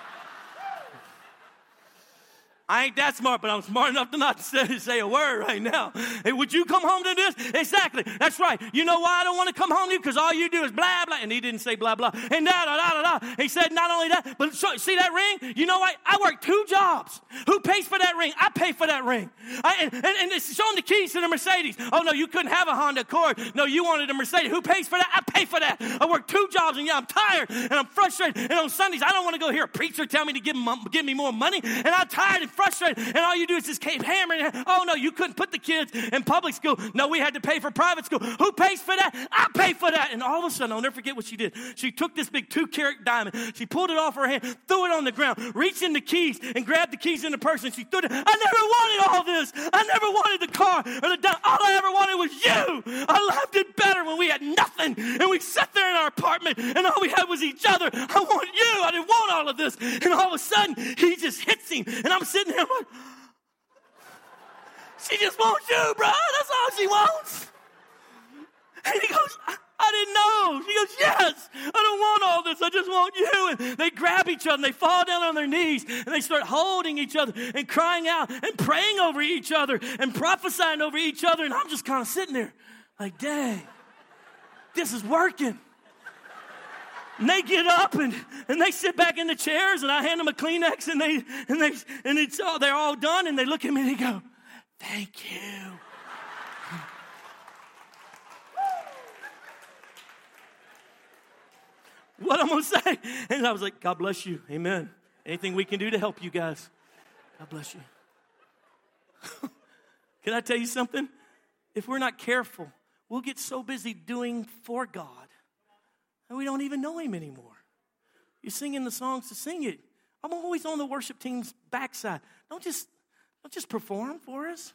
I ain't that smart, but I'm smart enough to not say, say a word right now. Hey, would you come home to this? Exactly. That's right. You know why I don't want to come home to you? Because all you do is blah, blah. And he didn't say blah, blah. And da, da, da, da, da. He said not only that, but so, see that ring? You know what? I work two jobs. Who pays for that ring? I pay for that ring. I, and, and, and show him the keys to the Mercedes. Oh, no, you couldn't have a Honda Accord. No, you wanted a Mercedes. Who pays for that? I pay for that. I work two jobs, and yeah, I'm tired, and I'm frustrated. And on Sundays, I don't want to go hear a preacher tell me to give, him, give me more money. And I'm tired and frustrated, and all you do is just keep hammering. Oh, no, you couldn't put the kids in public school. No, we had to pay for private school. Who pays for that? I pay for that. And all of a sudden, I'll never forget what she did. She took this big two-carat diamond. She pulled it off her hand, threw it on the ground, reached in the keys, and grabbed the keys in the purse, and she threw it. I never wanted all this. I never wanted the car or the diamond. All I ever wanted was you. I loved it better when we had nothing, and we sat there in our apartment, and all we had was each other. I want you. I didn't want all of this. And all of a sudden, he just hits him, and I'm sitting there like, she just wants you, bro. That's all she wants. And he goes, I, I didn't know. She goes, yes, I don't want all this. I just want you. And they grab each other, and they fall down on their knees, and they start holding each other and crying out and praying over each other and prophesying over each other. And I'm just kind of sitting there like, dang, this is working. And they get up, and, and they sit back in the chairs, and I hand them a Kleenex, and they and they and it's all they're all done, and they look at me and they go, thank you. What I'm gonna say? And I was like, God bless you. Amen. Anything we can do to help you guys. God bless you. Can I tell you something? If we're not careful, we'll get so busy doing for God. And we don't even know him anymore. You're singing the songs to sing it. I'm always on the worship team's backside. Don't just, don't just perform for us.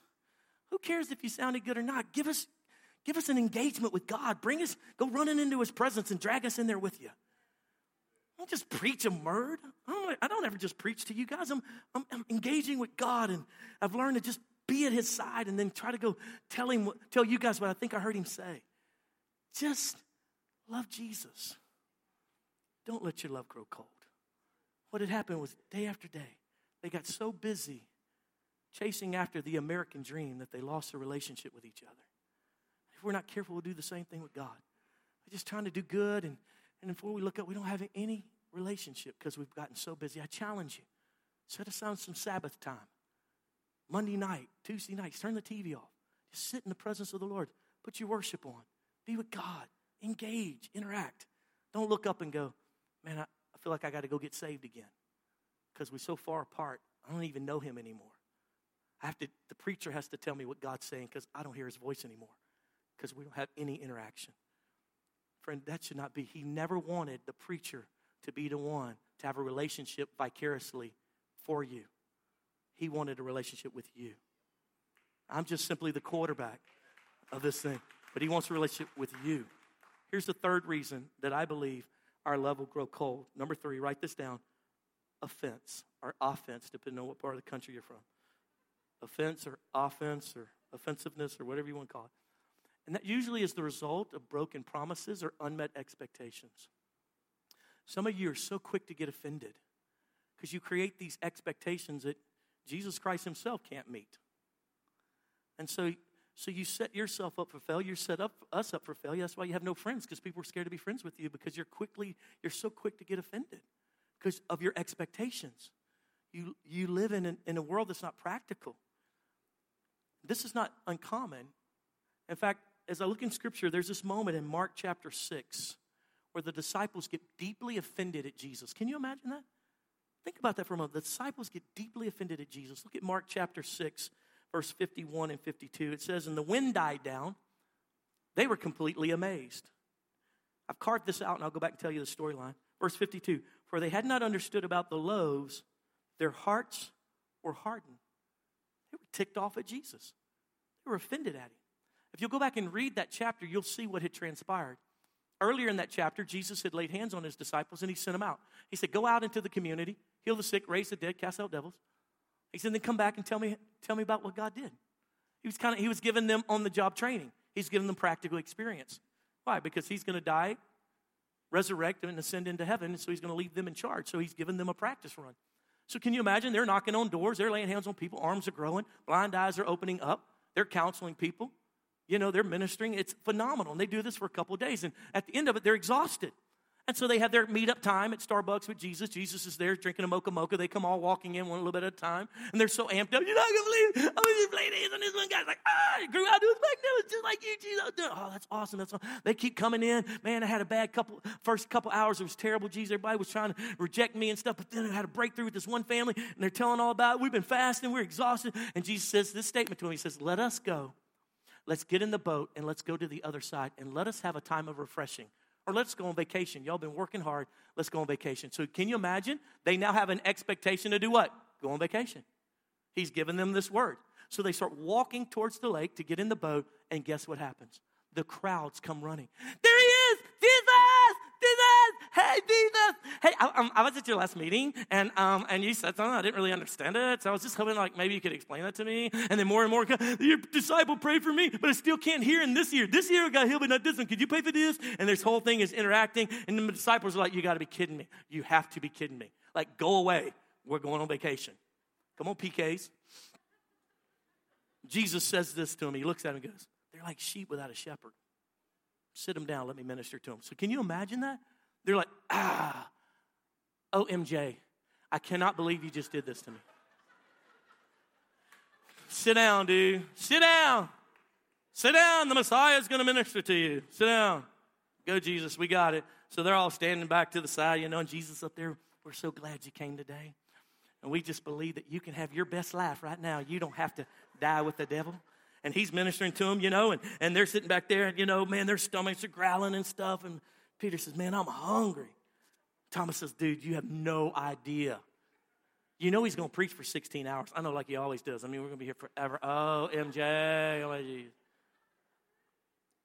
Who cares if you sounded good or not? Give us, give us an engagement with God. Bring us, go running into his presence and drag us in there with you. Don't just preach a word. I don't, I don't ever just preach to you guys. I'm, I'm, I'm engaging with God, and I've learned to just be at his side and then try to go tell him, tell you guys what I think I heard him say. Just love Jesus. Don't let your love grow cold. What had happened was day after day, they got so busy chasing after the American dream that they lost their relationship with each other. If we're not careful, we'll do the same thing with God. We're just trying to do good, and, and before we look up, we don't have any relationship because we've gotten so busy. I challenge you, set aside some Sabbath time. Monday night, Tuesday nights, turn the T V off. Just sit in the presence of the Lord. Put your worship on. Be with God. Engage, interact. Don't look up and go, man, I, I feel like I got to go get saved again because we're so far apart. I don't even know him anymore. I have to. The preacher has to tell me what God's saying because I don't hear his voice anymore because we don't have any interaction. Friend, that should not be. He never wanted the preacher to be the one to have a relationship vicariously for you. He wanted a relationship with you. I'm just simply the quarterback of this thing, but he wants a relationship with you. Here's the third reason that I believe our love will grow cold. Number three, write this down. Offense or offense, depending on what part of the country you're from. Offense or offense or offensiveness or whatever you want to call it. And that usually is the result of broken promises or unmet expectations. Some of you are so quick to get offended because you create these expectations that Jesus Christ himself can't meet. And so So you set yourself up for failure. You set up us up for failure. That's why you have no friends, because people are scared to be friends with you because you're quickly, you're so quick to get offended because of your expectations. You you live in, an, in a world that's not practical. This is not uncommon. In fact, as I look in Scripture, there's this moment in Mark chapter six where the disciples get deeply offended at Jesus. Can you imagine that? Think about that for a moment. The disciples get deeply offended at Jesus. Look at Mark chapter six, verse fifty-one and fifty-two. It says, "And the wind died down. They were completely amazed." I've carved this out, and I'll go back and tell you the storyline. Verse fifty-two, "For they had not understood about the loaves, their hearts were hardened." They were ticked off at Jesus. They were offended at him. If you'll go back and read that chapter, you'll see what had transpired. Earlier in that chapter, Jesus had laid hands on his disciples, and he sent them out. He said, "Go out into the community, heal the sick, raise the dead, cast out devils." He said, "Then come back and tell me, tell me about what God did." He was kind of, he was giving them on-the-job training. He's giving them practical experience. Why? Because he's going to die, resurrect, and ascend into heaven, and so he's going to leave them in charge. So he's giving them a practice run. So can you imagine? They're knocking on doors. They're laying hands on people. Arms are growing. Blind eyes are opening up. They're counseling people. You know, they're ministering. It's phenomenal. And they do this for a couple of days. And at the end of it, they're exhausted. And so they have their meet-up time at Starbucks with Jesus. Jesus is there drinking a mocha mocha. They come all walking in one little bit at a time. And they're so amped up. "You're not going to believe it. I was just laying hands on this one guy. Like, ah, he grew out of his back. Now it's just like you, Jesus. Oh, that's awesome. That's awesome." They keep coming in. "Man, I had a bad couple, first couple hours. It was terrible. Jesus, everybody was trying to reject me and stuff. But then I had a breakthrough with this one family. And they're telling all about it. We've been fasting. We're exhausted." And Jesus says this statement to him. He says, "Let us go. Let's get in the boat and let's go to the other side. And let us have a time of refreshing. Or let's go on vacation. Y'all been working hard. Let's go on vacation." So can you imagine? They now have an expectation to do what? Go on vacation. He's given them this word. So they start walking towards the lake to get in the boat. And guess what happens? The crowds come running. "There he is! Jesus! Jesus! Hey, Jesus! Hey, I, um, I was at your last meeting, and um, and you said something. I didn't really understand it, so I was just hoping, like, maybe you could explain that to me." And then more and more, "Your disciple prayed for me, but I still can't hear. And this year, this year I got healed, but not this one. Could you pay for this?" And this whole thing is interacting, and the disciples are like, "You got to be kidding me. You have to be kidding me. Like, go away. We're going on vacation. Come on, P Ks." Jesus says this to him. He looks at him and goes, "They're like sheep without a shepherd. Sit them down. Let me minister to them." So can you imagine that? They're like, "Ah, O M J, I cannot believe you just did this to me. Sit down, dude. Sit down. Sit down. The Messiah is going to minister to you. Sit down. Go, Jesus. We got it." So they're all standing back to the side, you know, and Jesus up there, "We're so glad you came today. And we just believe that you can have your best life right now. You don't have to die with the devil." And he's ministering to them, you know, and, and they're sitting back there, and, you know, man, their stomachs are growling and stuff. And Peter says, "Man, I'm hungry." Thomas says, "Dude, you have no idea. You know he's going to preach for sixteen hours. I know, like he always does. I mean, we're going to be here forever. Oh, M J. Oh, geez.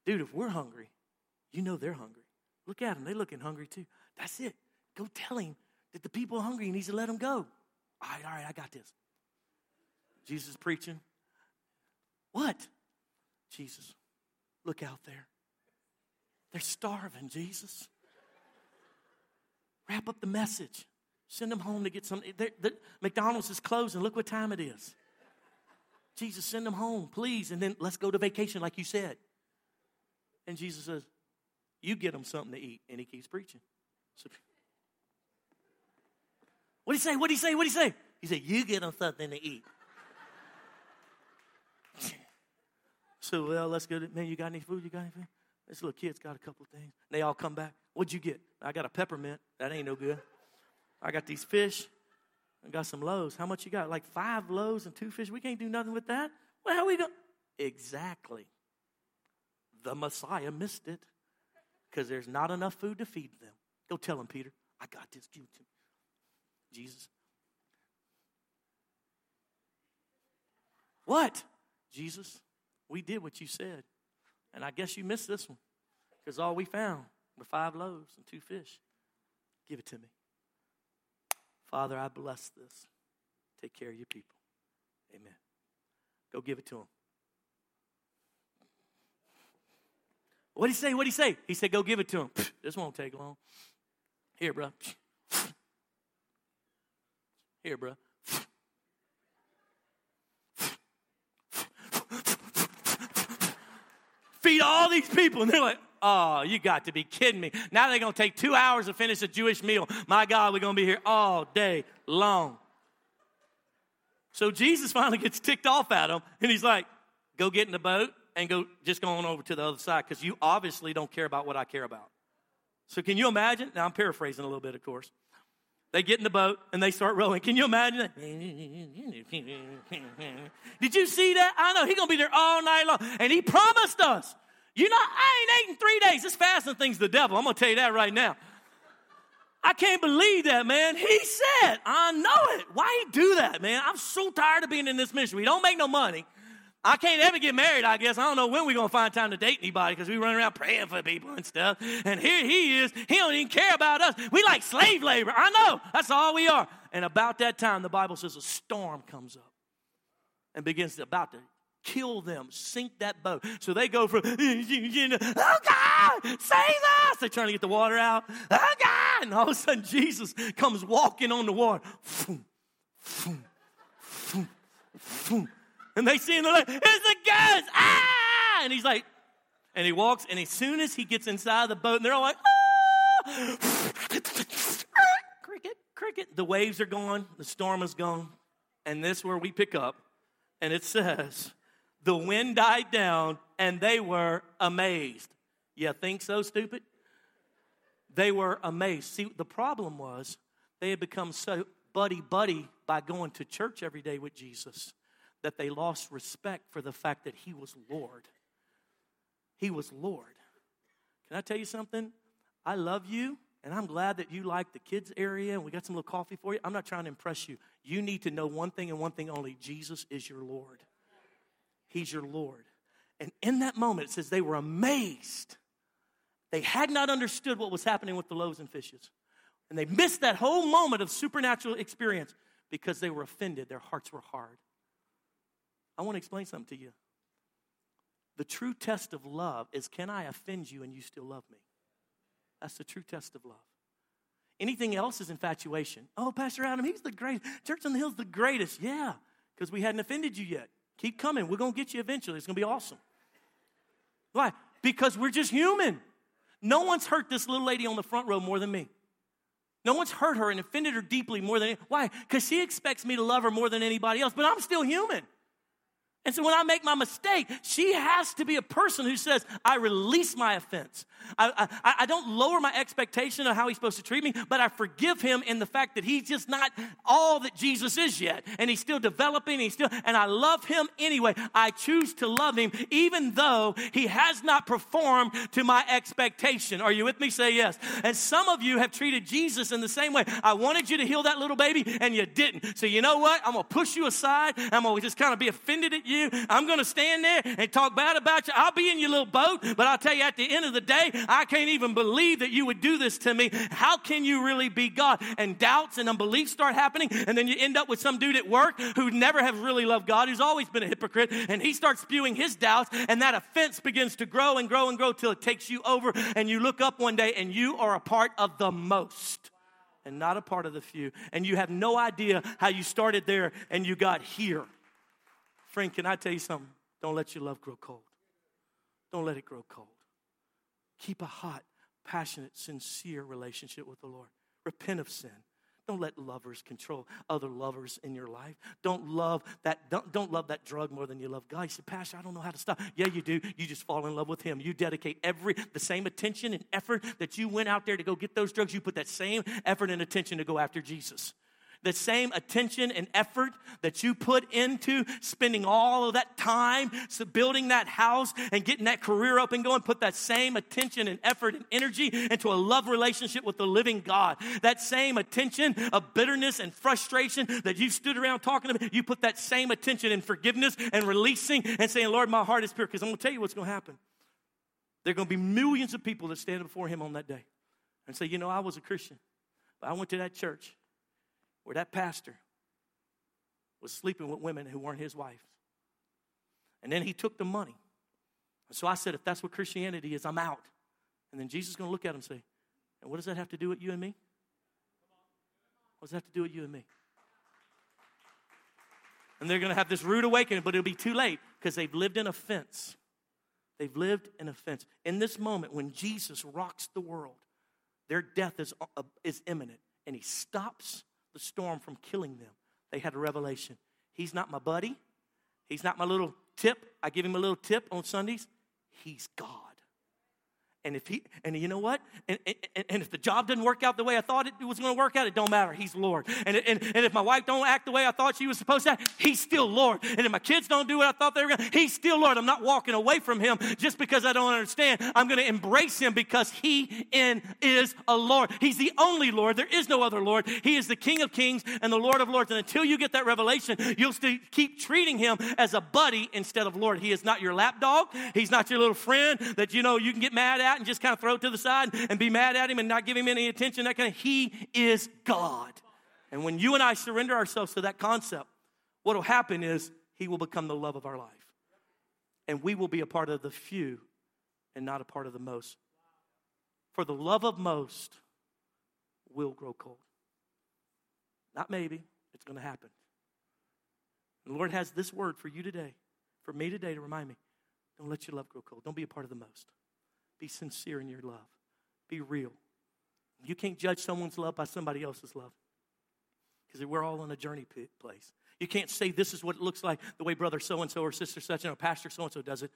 Dude, if we're hungry, you know they're hungry. Look at them. They're looking hungry, too. That's it. Go tell him that the people are hungry. He needs to let them go." All right, all right, I got this. Jesus preaching. "What?" "Jesus, look out there. They're starving, Jesus. Wrap up the message. Send them home to get something. The McDonald's is closing. Look what time it is. Jesus, send them home, please. And then let's go to vacation like you said." And Jesus says, "You get them something to eat." And he keeps preaching. So, what did he say? What did he say? What did he say? He said, "You get them something to eat." So, "Well, let's go. To, man, you got any food? You got any food? This little kid's got a couple of things." They all come back. "What'd you get?" "I got a peppermint. That ain't no good. I got these fish. I got some loaves." "How much you got?" "Like five loaves and two fish. We can't do nothing with that." "Well, how we going?" Exactly. The Messiah missed it because there's not enough food to feed them. Go tell them, Peter. I got this. Give it to me. Jesus. "What?" "Jesus, we did what you said. And I guess you missed this one because all we found were five loaves and two fish. Give it to me. Father, I bless this. Take care of your people. Amen." Go give it to him. What did he say? What did he say? He said, "Go give it to him." "This won't take long. Here, bro. Here, bro. Feed all these people." And they're like, Oh, you got to be kidding me. Now they're going to take two hours to finish a Jewish meal. My God, we're going to be here all day long. So Jesus finally gets ticked off at them, and he's like, go get in the boat and go just go on over to the other side because you obviously don't care about what I care about. So can you imagine? Now, I'm paraphrasing a little bit, of course. They get in the boat, and they start rowing. Can you imagine that? Did you see that? I know. He's going to be there all night long. And he promised us. You know, I ain't ate in three days. This fasting thing's the devil. I'm going to tell you that right now. I can't believe that, man. He said, I know it. Why he do that, man? I'm so tired of being in this ministry. We don't make no money. I can't ever get married, I guess. I don't know when we're going to find time to date anybody because we run around praying for people and stuff. And here he is. He don't even care about us. We like slave labor. I know. That's all we are. And about that time, the Bible says a storm comes up and begins to about to kill them, sink that boat. So they go from, oh, God, save us. They're trying to get the water out. Oh, God. And all of a sudden, Jesus comes walking on the water. And they see him, they're like, it's a ghost, ah! And he's like, and he walks, and as soon as he gets inside the boat, and they're all like, ah! Cricket, cricket. The waves are gone, the storm is gone, and this is where we pick up, and it says, the wind died down, and they were amazed. You think so, stupid? They were amazed. See, the problem was they had become so buddy-buddy by going to church every day with Jesus that they lost respect for the fact that he was Lord. He was Lord. Can I tell you something? I love you, and I'm glad that you like the kids area, and we got some little coffee for you. I'm not trying to impress you. You need to know one thing and one thing only. Jesus is your Lord. He's your Lord. And in that moment, it says they were amazed. They had not understood what was happening with the loaves and fishes. And they missed that whole moment of supernatural experience because they were offended. Their hearts were hard. I want to explain something to you. The true test of love is, can I offend you and you still love me? That's the true test of love. Anything else is infatuation. Oh, Pastor Adam, he's the greatest. Church on the Hill's the greatest. Yeah, because we hadn't offended you yet. Keep coming. We're going to get you eventually. It's going to be awesome. Why? Because we're just human. No one's hurt this little lady on the front row more than me. No one's hurt her and offended her deeply more than, why? Because she expects me to love her more than anybody else, but I'm still human. And so when I make my mistake, she has to be a person who says, I release my offense. I, I, I don't lower my expectation of how he's supposed to treat me, but I forgive him in the fact that he's just not all that Jesus is yet. And he's still developing. He's still, and I love him anyway. I choose to love him even though he has not performed to my expectation. Are you with me? Say yes. And some of you have treated Jesus in the same way. I wanted you to heal that little baby, and you didn't. So you know what? I'm going to push you aside. I'm going to just kind of be offended at you. I'm going to stand there and talk bad about you. I'll be in your little boat, but I'll tell you at the end of the day, I can't even believe that you would do this to me. How can you really be God? And doubts and unbelief start happening, and then you end up with some dude at work who never has really loved God, who's always been a hypocrite, and he starts spewing his doubts, and that offense begins to grow and grow and grow till it takes you over, and you look up one day, and you are a part of the most and not a part of the few, and you have no idea how you started there and you got here. Friend, can I tell you something? Don't let your love grow cold. Don't let it grow cold. Keep a hot, passionate, sincere relationship with the Lord. Repent of sin. Don't let lovers control other lovers in your life. Don't love that, don't, don't love that drug more than you love God. You say, Pastor, I don't know how to stop. Yeah, you do. You just fall in love with him. You dedicate every the same attention and effort that you went out there to go get those drugs. You put that same effort and attention to go after Jesus. The same attention and effort that you put into spending all of that time so building that house and getting that career up and going, put that same attention and effort and energy into a love relationship with the living God. That same attention of bitterness and frustration that you stood around talking about, you put that same attention in forgiveness and releasing and saying, Lord, my heart is pure, because I'm going to tell you what's going to happen. There are going to be millions of people that stand before him on that day and say, you know, I was a Christian, but I went to that church where that pastor was sleeping with women who weren't his wife. And then he took the money. And so I said, if that's what Christianity is, I'm out. And then Jesus is going to look at him and say, and what does that have to do with you and me? What does that have to do with you and me? And they're going to have this rude awakening, but it'll be too late because they've lived in offense They've lived in offense. In this moment, when Jesus rocks the world, their death is, uh, is imminent, and he stops the storm from killing them. They had a revelation. He's not my buddy. He's not my little tip. I give him a little tip on Sundays. He's God. And if he, and you know what? And, and, and if the job doesn't work out the way I thought it was going to work out, it don't matter. He's Lord. And, and, and if my wife don't act the way I thought she was supposed to act, he's still Lord. And if my kids don't do what I thought they were going to, he's still Lord. I'm not walking away from him just because I don't understand. I'm going to embrace him because he in is a Lord. He's the only Lord. There is no other Lord. He is the King of kings and the Lord of lords. And until you get that revelation, you'll still keep treating him as a buddy instead of Lord. He is not your lapdog. He's not your little friend that, you know, you can get mad at and just kind of throw it to the side and be mad at him and not give him any attention. That kind of, he is God. And when you and I surrender ourselves to that concept, what will happen is he will become the love of our life. And we will be a part of the few and not a part of the most. For the love of most will grow cold. Not maybe, it's going to happen. The Lord has this word for you today, for me today, to remind me, don't let your love grow cold. Don't be a part of the most. Be sincere in your love. Be real. You can't judge someone's love by somebody else's love, because we're all on a journey place. You can't say this is what it looks like the way brother so-and-so or sister such-and-so or pastor so-and-so does it.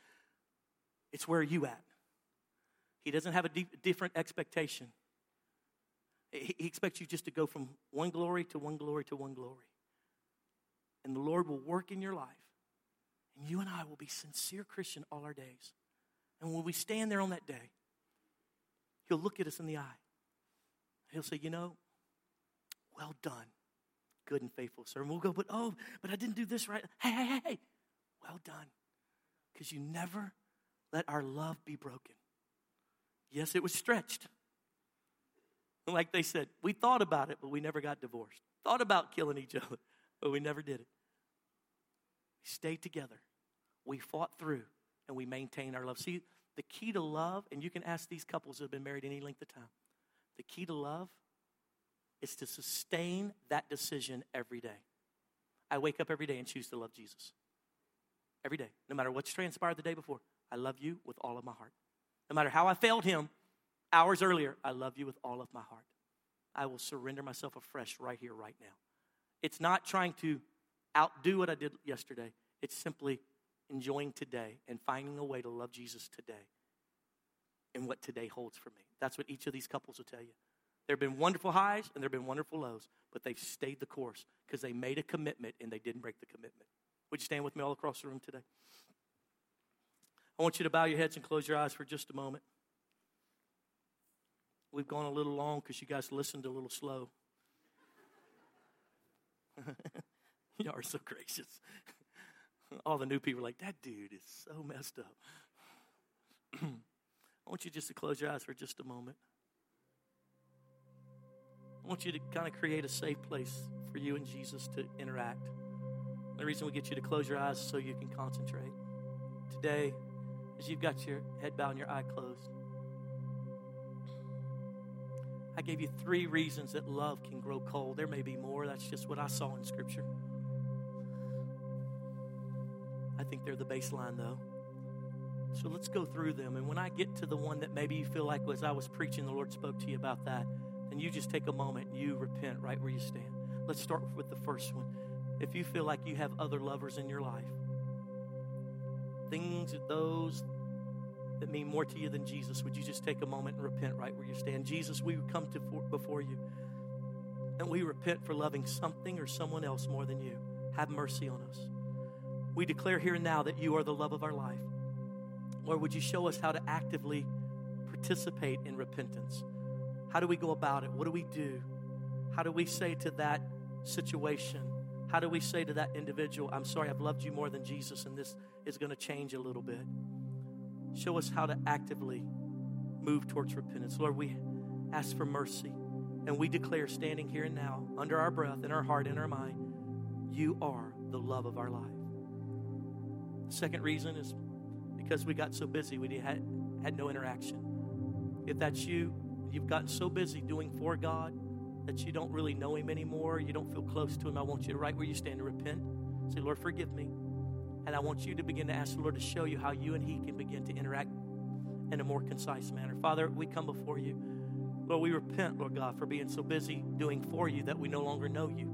It's where you at. He doesn't have a deep, different expectation. He, he expects you just to go from one glory to one glory to one glory. And the Lord will work in your life. And you and I will be sincere Christian all our days. And when we stand there on that day, he'll look at us in the eye. He'll say, you know, well done, good and faithful servant. We'll go, but oh, but I didn't do this right. Hey, hey, hey, hey, well done. Because you never let our love be broken. Yes, it was stretched. Like they said, we thought about it, but we never got divorced. Thought about killing each other, but we never did it. We stayed together. We fought through. And we maintain our love. See, the key to love, and you can ask these couples who have been married any length of time, the key to love is to sustain that decision every day. I wake up every day and choose to love Jesus. Every day. No matter what's transpired the day before, I love you with all of my heart. No matter how I failed him hours earlier, I love you with all of my heart. I will surrender myself afresh right here, right now. It's not trying to outdo what I did yesterday. It's simply enjoying today and finding a way to love Jesus today and what today holds for me. That's what each of these couples will tell you. There have been wonderful highs and there have been wonderful lows, but they've stayed the course because they made a commitment and they didn't break the commitment. Would you stand with me all across the room today? I want you to bow your heads and close your eyes for just a moment. We've gone a little long because you guys listened a little slow. You are so gracious. All the new people are like, that dude is so messed up. I want you just to close your eyes for just a moment. I want you to kind of create a safe place for you and Jesus to interact. The reason we get you to close your eyes is so you can concentrate. Today, as you've got your head bowed and your eye closed, I gave you three reasons that love can grow cold. There may be more. That's just what I saw in Scripture. I think they're the baseline, though. So let's go through them. And when I get to the one that maybe you feel like as I was preaching, the Lord spoke to you about that, then you just take a moment and you repent right where you stand. Let's start with the first one. If you feel like you have other lovers in your life, things, those that mean more to you than Jesus, would you just take a moment and repent right where you stand? Jesus, we would come to for, before you, and we repent for loving something or someone else more than you. Have mercy on us. We declare here and now that you are the love of our life. Lord, would you show us how to actively participate in repentance? How do we go about it? What do we do? How do we say to that situation? How do we say to that individual, I'm sorry, I've loved you more than Jesus, and this is going to change a little bit. Show us how to actively move towards repentance. Lord, we ask for mercy, and we declare standing here and now, under our breath, in our heart, in our mind, you are the love of our life. Second reason is because we got so busy, we had, had no interaction. If that's you, you've gotten so busy doing for God that you don't really know him anymore, you don't feel close to him, I want you to right where you stand to repent. Say, Lord, forgive me. And I want you to begin to ask the Lord to show you how you and He can begin to interact in a more concise manner. Father, we come before you. Lord, we repent, Lord God, for being so busy doing for you that we no longer know you.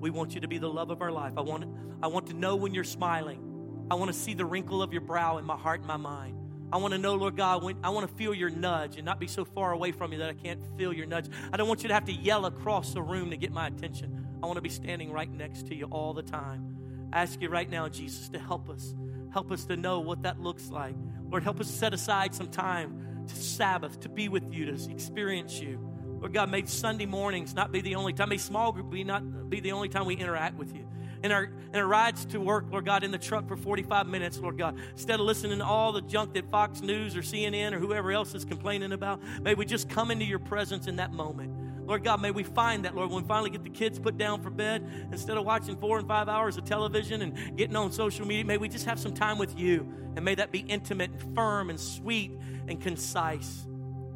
We want you to be the love of our life. I want, I want to know when you're smiling. I want to see the wrinkle of your brow in my heart and my mind. I want to know, Lord God, when, I want to feel your nudge and not be so far away from you that I can't feel your nudge. I don't want you to have to yell across the room to get my attention. I want to be standing right next to you all the time. I ask you right now, Jesus, to help us. Help us to know what that looks like. Lord, help us set aside some time to Sabbath, to be with you, to experience you. Lord God, may Sunday mornings not be the only time. May small group be not be the only time we interact with you. In our, in our rides to work, Lord God, in the truck for forty-five minutes, Lord God, instead of listening to all the junk that Fox News or C N N or whoever else is complaining about, may we just come into your presence in that moment. Lord God, may we find that, Lord, when we finally get the kids put down for bed, instead of watching four and five hours of television and getting on social media, may we just have some time with you, and may that be intimate and firm and sweet and concise.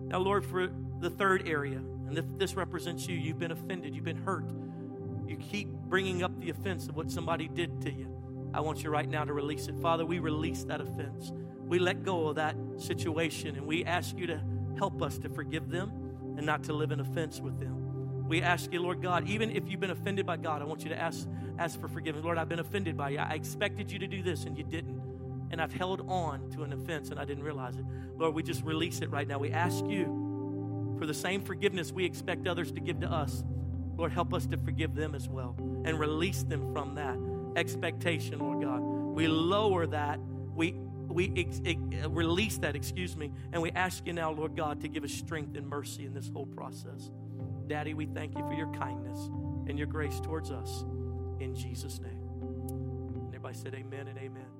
Now, Lord, for the third area, and this represents you, you've been offended, you've been hurt. You keep bringing up the offense of what somebody did to you. I want you right now to release it. Father, we release that offense. We let go of that situation, and we ask you to help us to forgive them and not to live in offense with them. We ask you, Lord God, even if you've been offended by God, I want you to ask, ask for forgiveness. Lord, I've been offended by you. I expected you to do this, and you didn't. And I've held on to an offense, and I didn't realize it. Lord, we just release it right now. We ask you for the same forgiveness we expect others to give to us. Lord, help us to forgive them as well and release them from that expectation, Lord God. We lower that. We we ex, ex, release that, excuse me, and we ask you now, Lord God, to give us strength and mercy in this whole process. Daddy, we thank you for your kindness and your grace towards us in Jesus' name. And everybody said amen and amen.